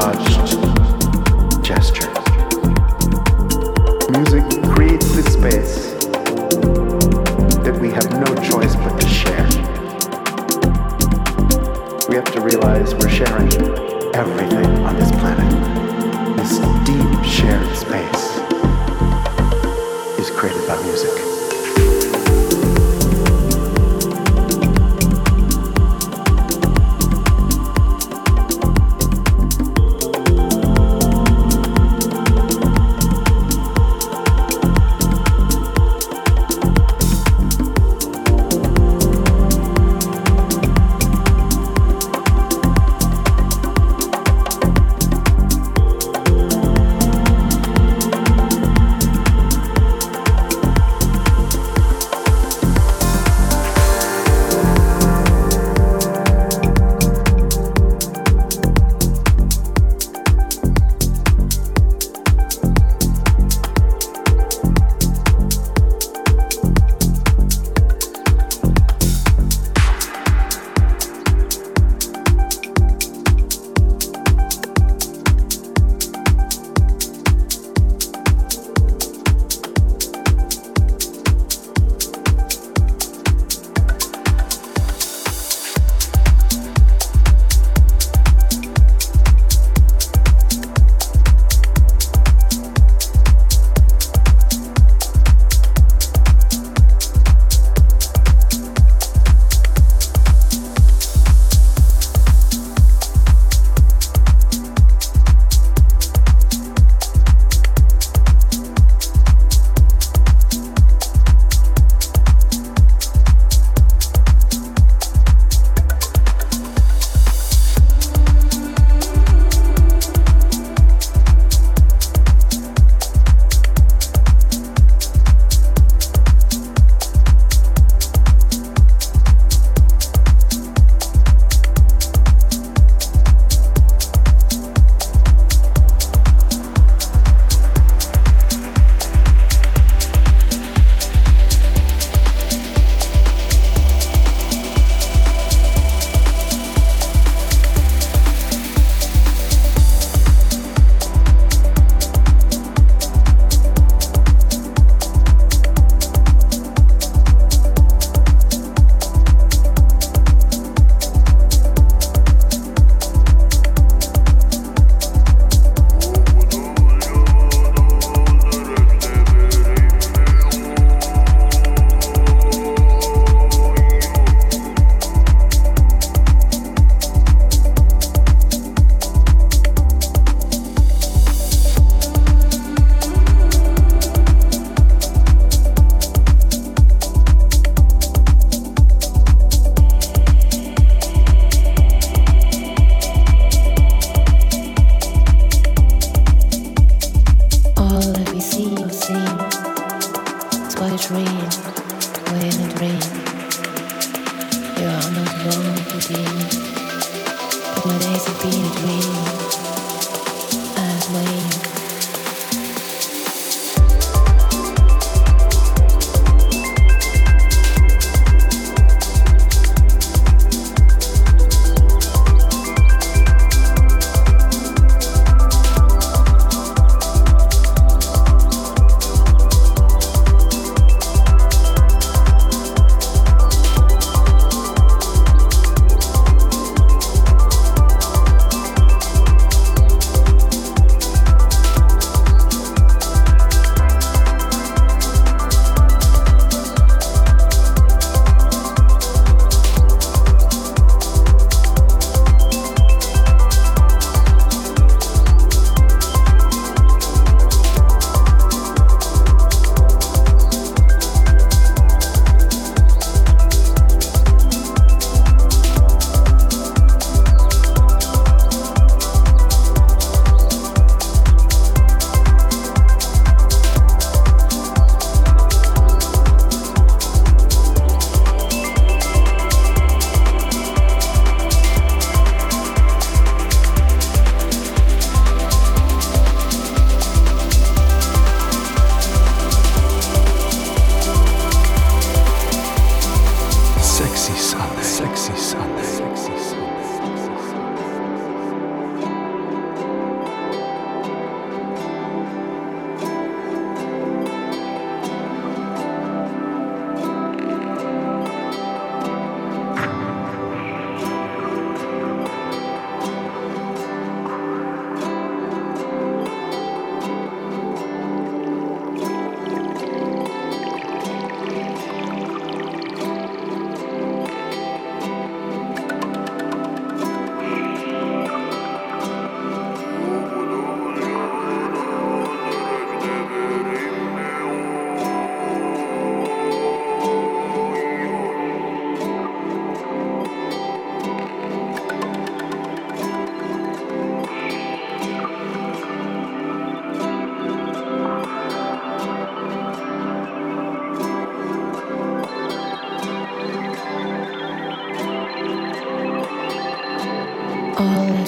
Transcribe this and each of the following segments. judged gesture. Music creates this space that we have no choice but to share. We have to realize we're sharing everything on this planet. This deep shared space is created by music.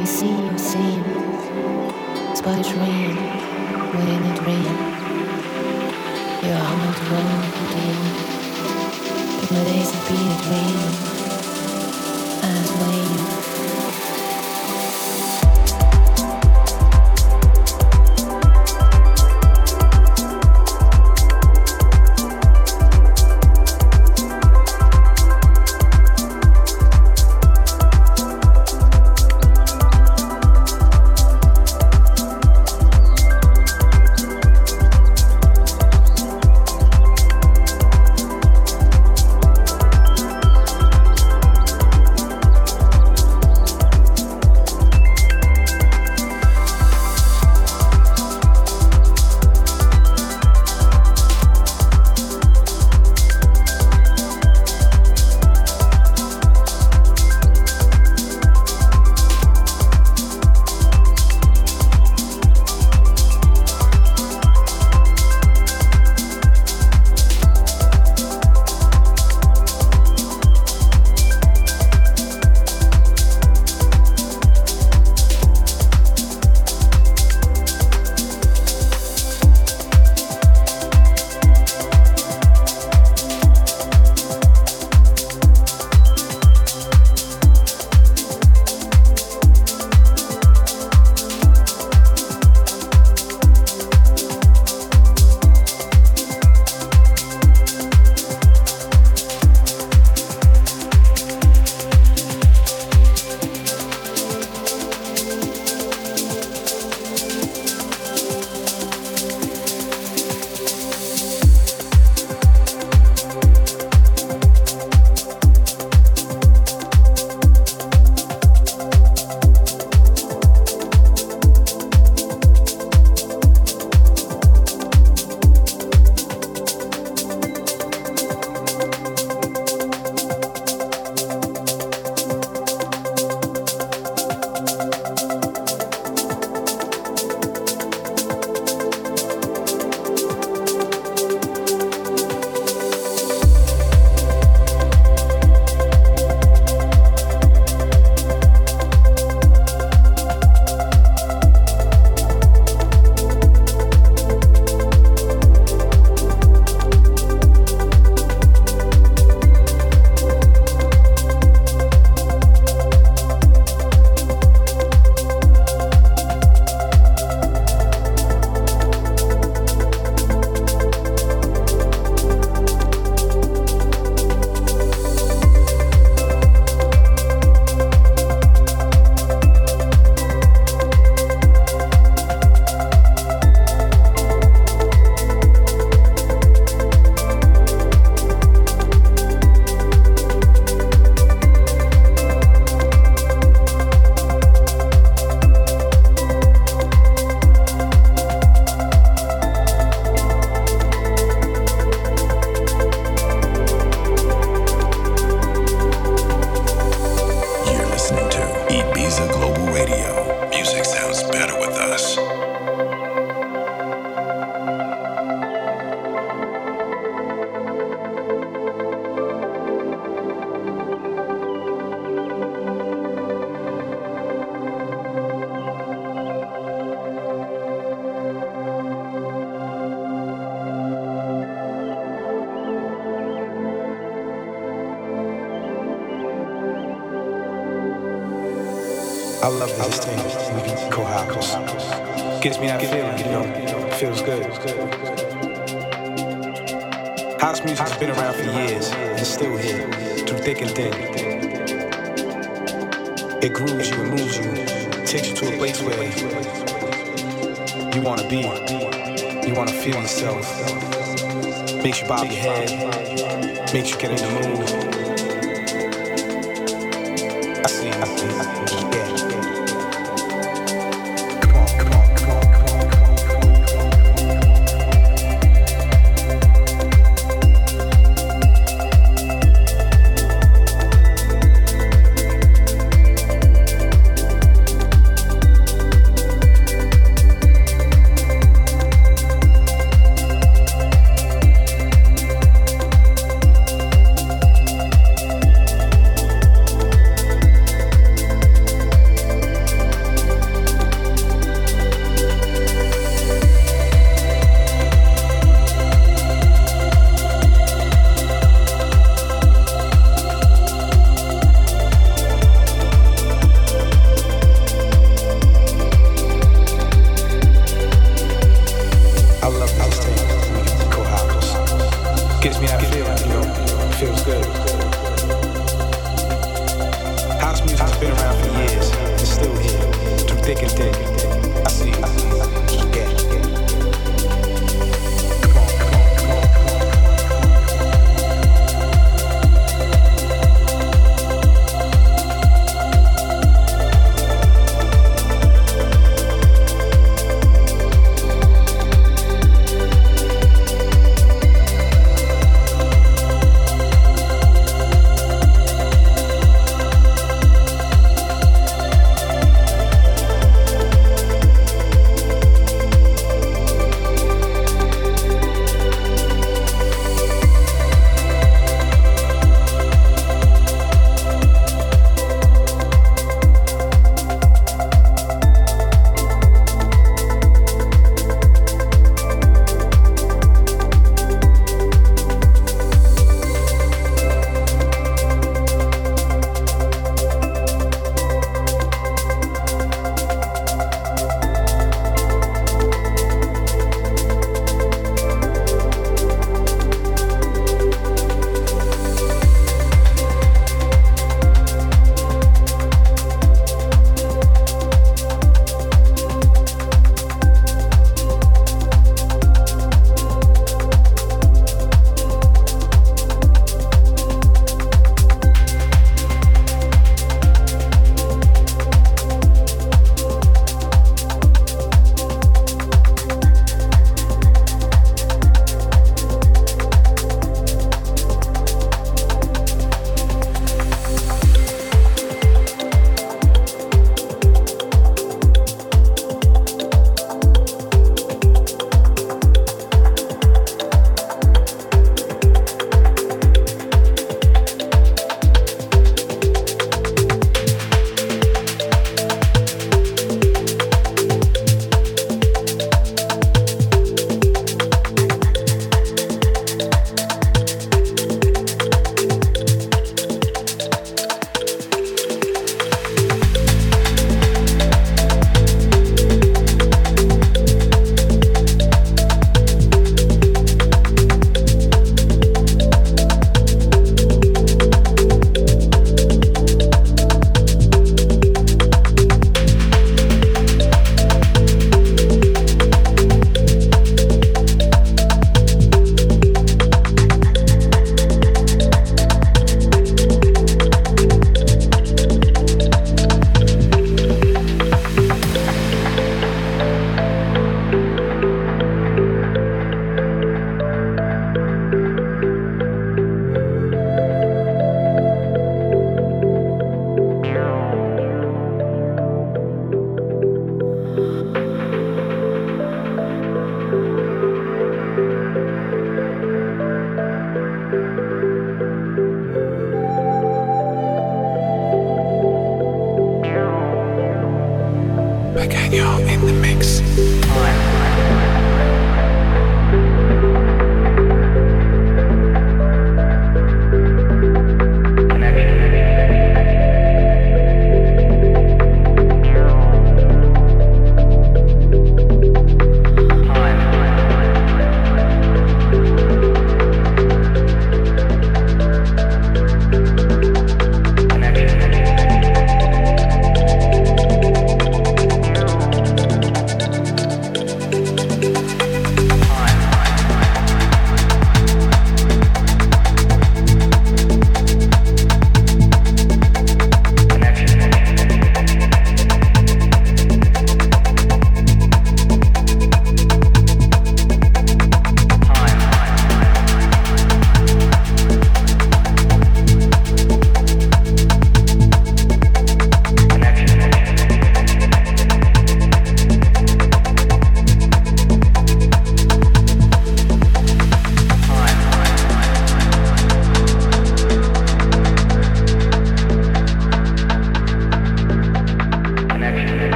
every seam, spotted rain within a dream. Your heart won't begin, but my days have been a dream. As waiting. I love this thing, we can co-house. Gives me that feeling, you know, feels good. House music's been around for years, and it's still here, through thick and thin. It grooves you, it moves you, takes you to a place where you want to be, you want to feel yourself. Makes you bob your head, makes you get in the mood. Gives me that feeling, you know, feels good. House music's been around for years, it's still here, through thick and thin. I see it, keep at it.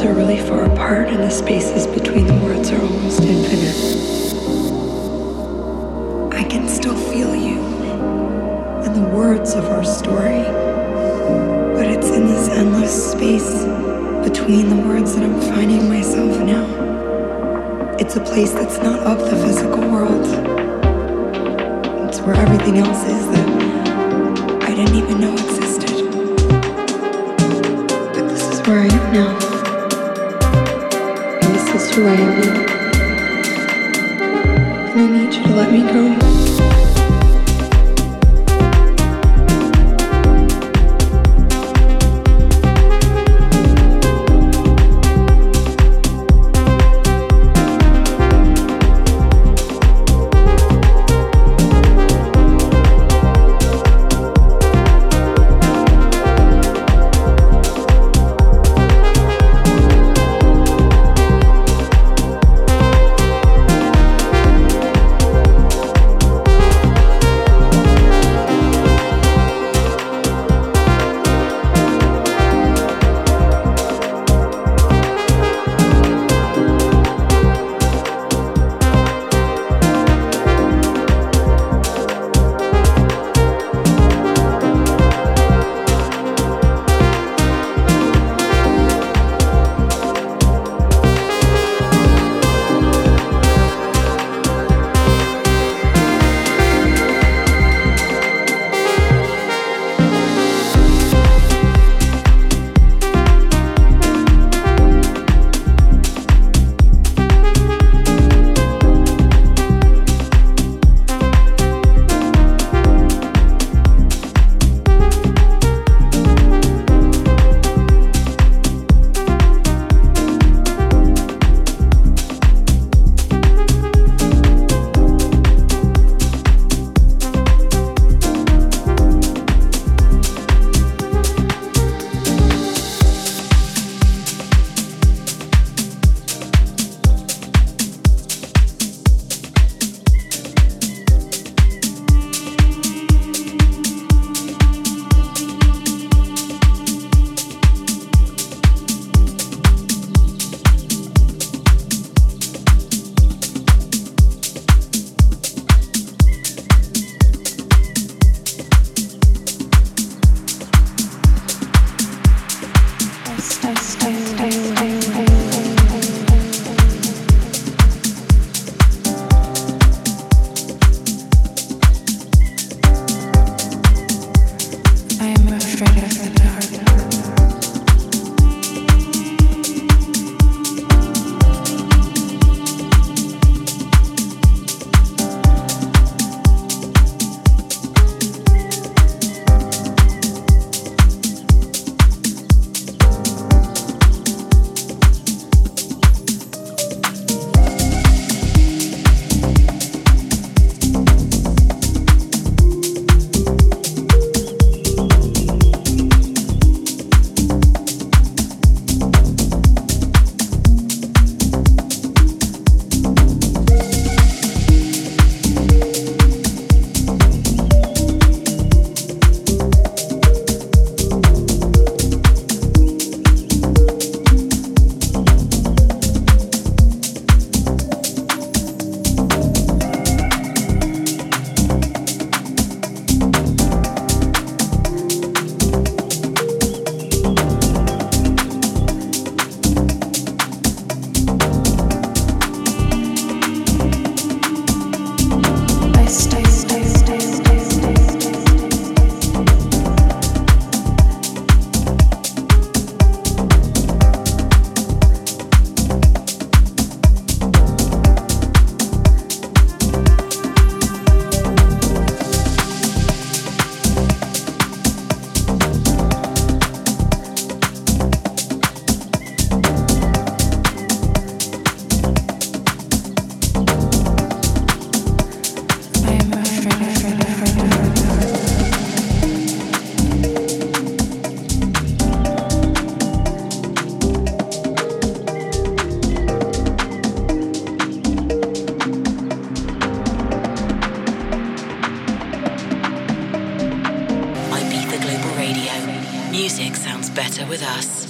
words are really far apart and the spaces between the words are almost infinite. I can still feel you and the words of our story, but it's in this endless space between the words that I'm finding myself now. It's a place that's not of the physical world. It's where everything else is that I didn't even know existed. But this is where I am now. And this is who I am now. And I need you to let me go. Music sounds better with us.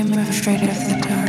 am afraid of the dark.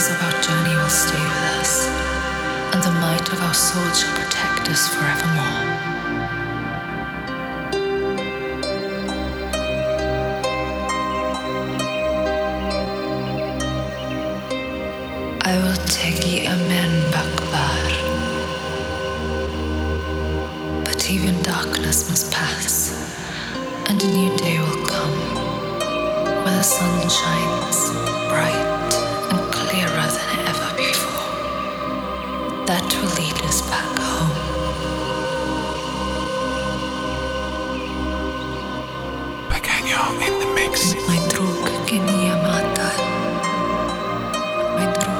memories of our journey will stay with us, and the might of our soul shall protect us forevermore. I will take ye amen bakbar, but even darkness must pass, and a new day will come, where the sun shines bright and clearer than ever before. That will lead us back home. Pequeño in the mix. My drug que me mata, my drug.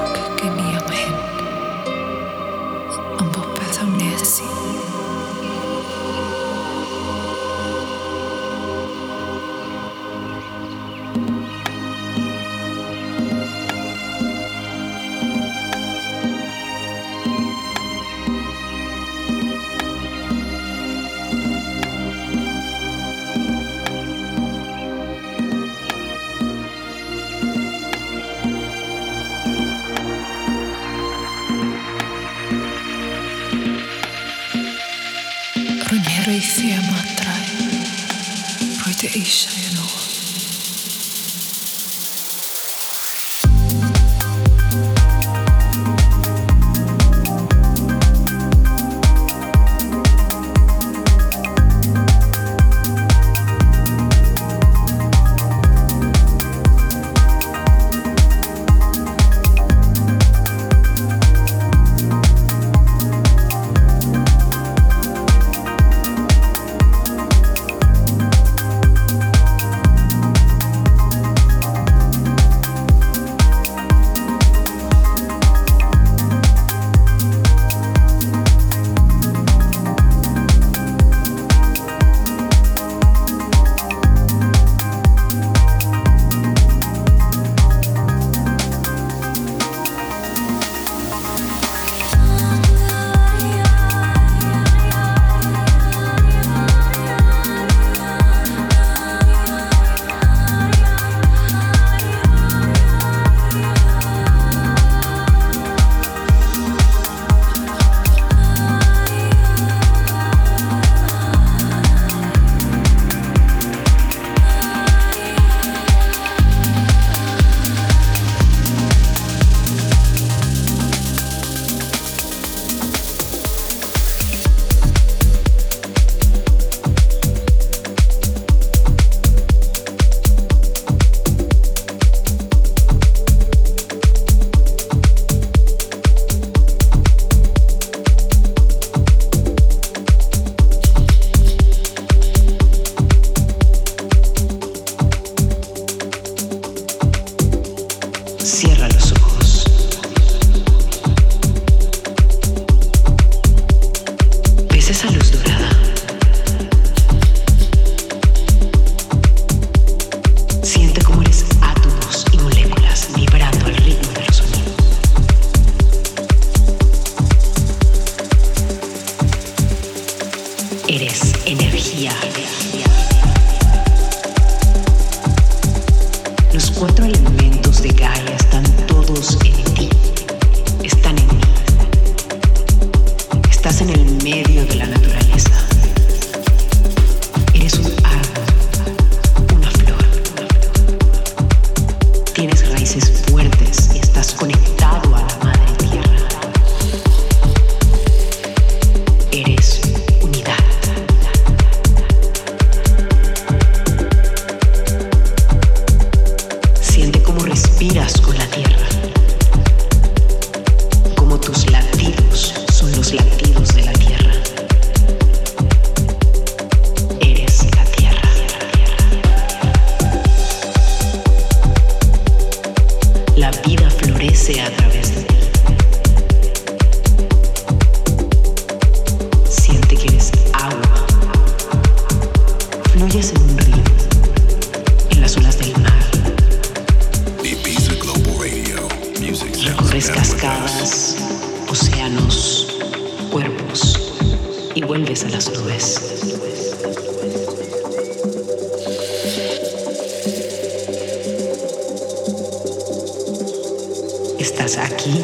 Estás aquí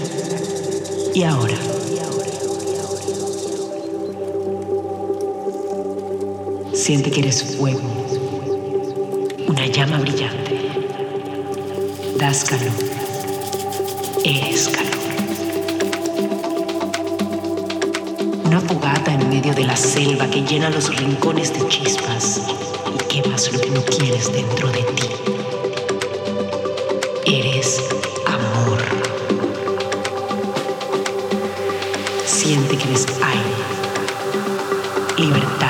y ahora. Siente que eres fuego, una llama brillante. Das calor, eres calor. Una fogata en medio de la selva que llena los rincones de chispas y quemas lo que no quieres dentro de ti. Eres amor. Siente que eres aire, libertad.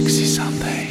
Sexy Sunday.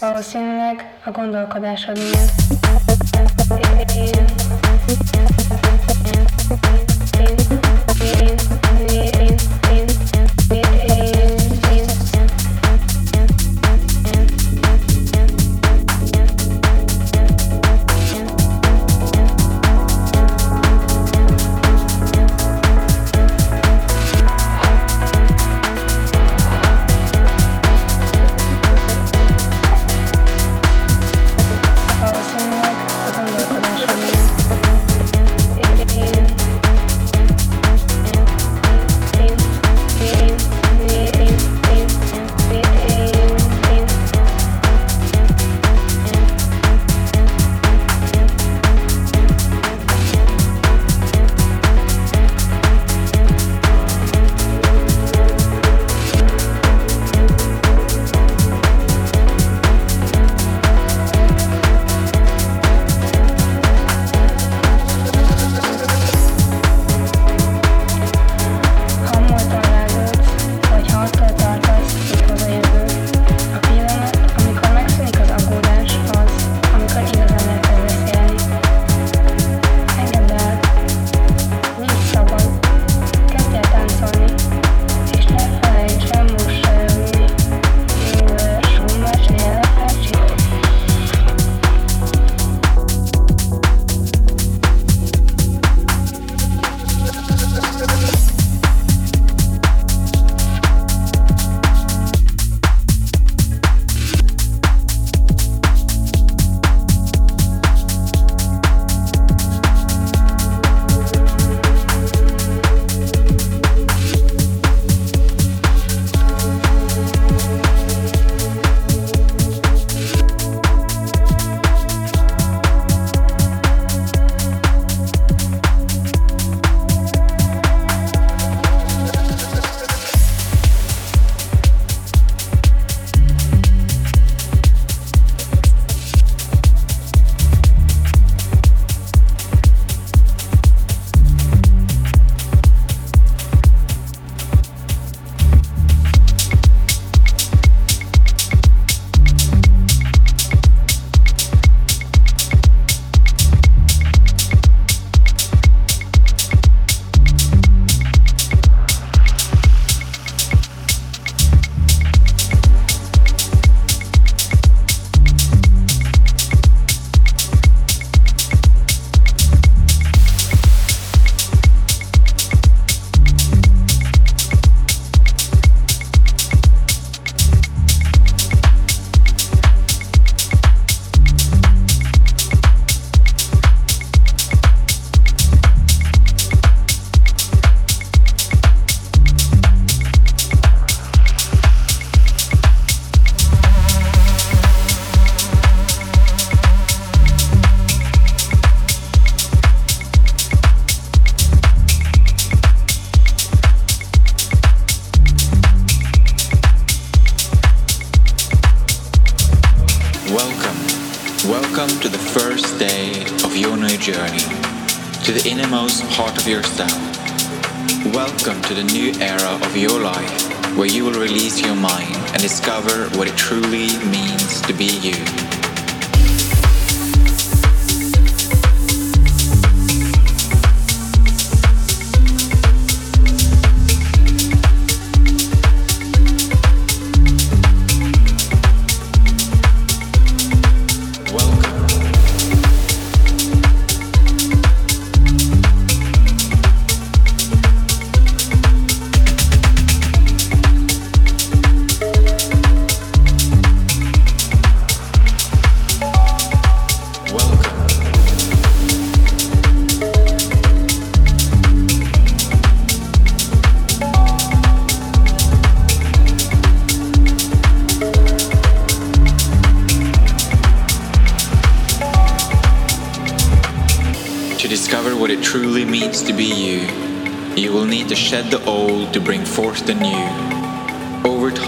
Valószínűleg a gondolkodásod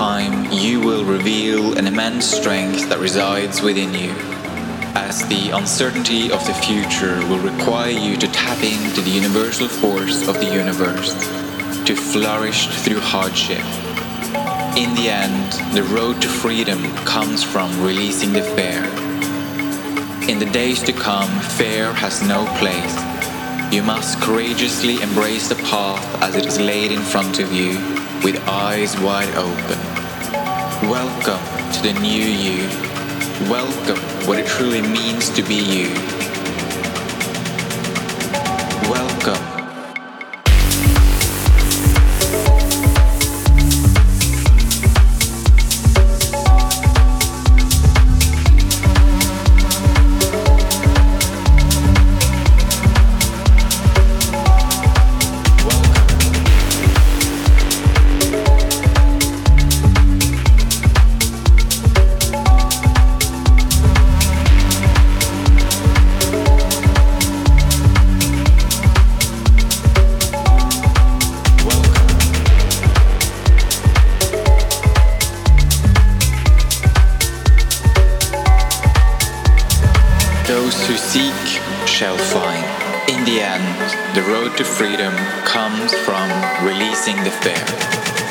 time, you will reveal an immense strength that resides within you, as the uncertainty of the future will require you to tap into the universal force of the universe, to flourish through hardship. In the end, the road to freedom comes from releasing the fear. In the days to come, fear has no place. You must courageously embrace the path as it is laid in front of you, with eyes wide open. Welcome to the new you. Welcome what it truly means to be you. Welcome. The road to freedom comes from releasing the fear.